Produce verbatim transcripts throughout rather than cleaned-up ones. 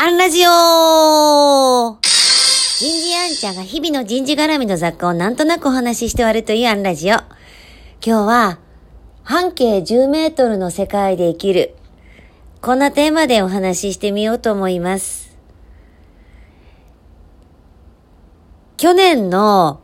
アンラジオ。人事アンちゃんが日々の人事絡みの雑貨をなんとなくお話しして終わるというアンラジオ。今日は半径じゅうメートルの世界で生きる、こんなテーマでお話ししてみようと思います。去年の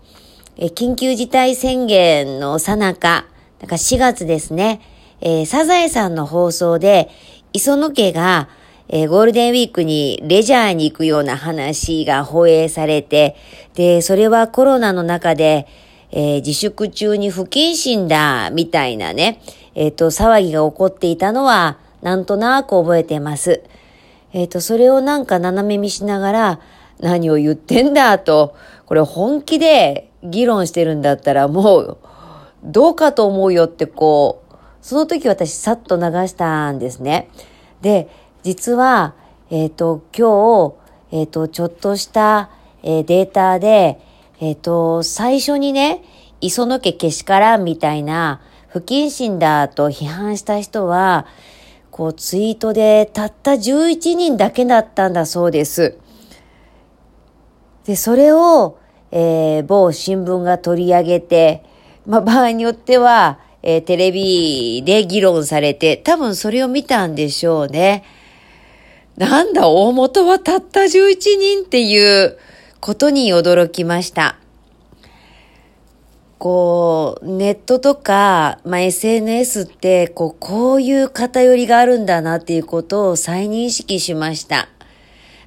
緊急事態宣言の最中、だからしがつですね、えー、サザエさんの放送で磯野家がえー、ゴールデンウィークにレジャーに行くような話が放映されて、で、それはコロナの中で、えー、自粛中に不謹慎だ、みたいなね、えっと、騒ぎが起こっていたのは、なんとなく覚えてます。えっと、それをなんか斜め見しながら、何を言ってんだ、と、これ本気で議論してるんだったら、もう、どうかと思うよってこう、その時私さっと流したんですね。で、実は、えっと、今日、えっと、ちょっとした、えー、データで、えっと、最初にね、磯野家けしからんみたいな、不謹慎だと批判した人は、こう、ツイートでたったじゅういちにんだけだったんだそうです。で、それを、えー、某新聞が取り上げて、まあ、場合によっては、えー、テレビで議論されて、多分それを見たんでしょうね。なんだ、大元はたったじゅういちにんっていうことに驚きました。こう、ネットとか、まあ、エスエヌエス って、こう、こういう偏りがあるんだなっていうことを再認識しました。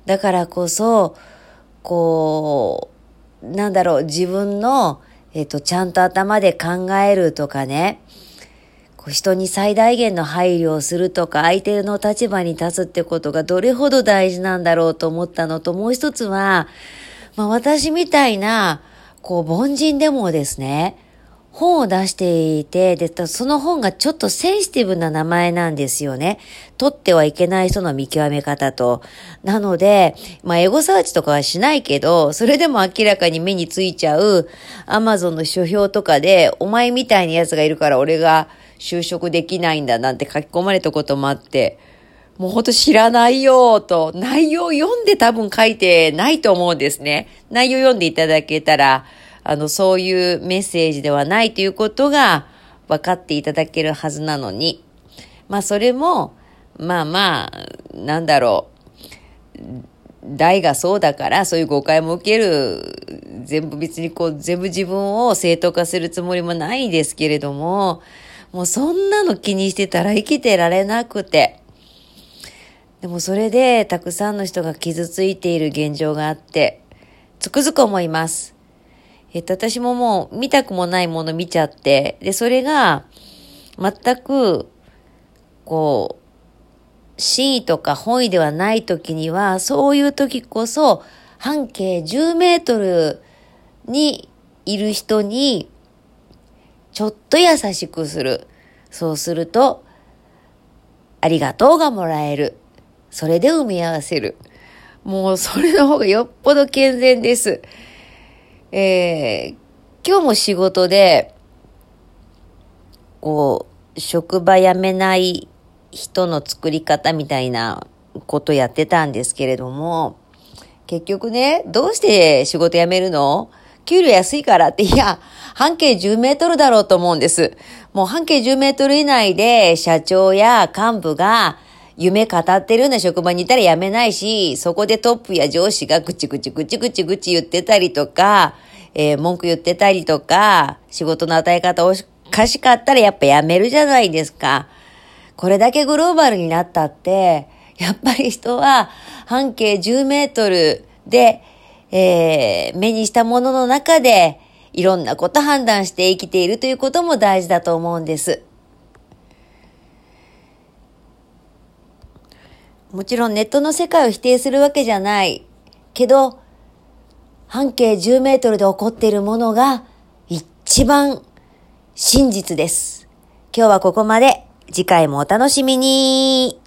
だからこそ、こう、なんだろう、自分の、えっと、ちゃんと頭で考えるとかね、人に最大限の配慮をするとか、相手の立場に立つってことがどれほど大事なんだろうと思ったのと、もう一つは、まあ、私みたいなこう凡人でもですね、本を出していて、でその本がちょっとセンシティブな名前なんですよね。取ってはいけない人の見極め方と。なので、まあエゴサーチとかはしないけど、それでも明らかに目についちゃう Amazon の書評とかで、お前みたいなやつがいるから俺が就職できないんだなんて書き込まれたこともあって、もうほんと知らないよと、内容読んで多分書いてないと思うんですね。内容読んでいただけたら、あの、そういうメッセージではないということが分かっていただけるはずなのに。まあそれも、まあまあ、なんだろう。大がそうだから、そういう誤解も受ける。全部別にこう、全部自分を正当化するつもりもないですけれども、もうそんなの気にしてたら生きてられなくて。でもそれでたくさんの人が傷ついている現状があって、つくづく思います。えっと、私ももう見たくもないもの見ちゃって、で、それが全く、こう、真意とか本意ではない時には、そういう時こそ半径じゅうメートルにいる人に、ちょっと優しくする。そうすると、ありがとうがもらえる。それで埋め合わせる。もうそれの方がよっぽど健全です。えー、今日も仕事で、こう、職場辞めない人の作り方みたいなことやってたんですけれども、結局ね、どうして仕事辞めるの？給料安いからって、いや、半径じゅうメートルだろうと思うんです。もう半径じゅうメートル以内で社長や幹部が夢語ってるような職場にいたら辞めないし、そこでトップや上司がぐちぐちぐちぐちぐち言ってたりとか、えー、文句言ってたりとか、仕事の与え方おかしかったらやっぱ辞めるじゃないですか。これだけグローバルになったって、やっぱり人は半径じゅうメートルで、えー、目にしたものの中でいろんなこと判断して生きているということも大事だと思うんです。もちろんネットの世界を否定するわけじゃないけど、半径じゅうメートルで起こっているものが一番真実です。今日はここまで。次回もお楽しみに。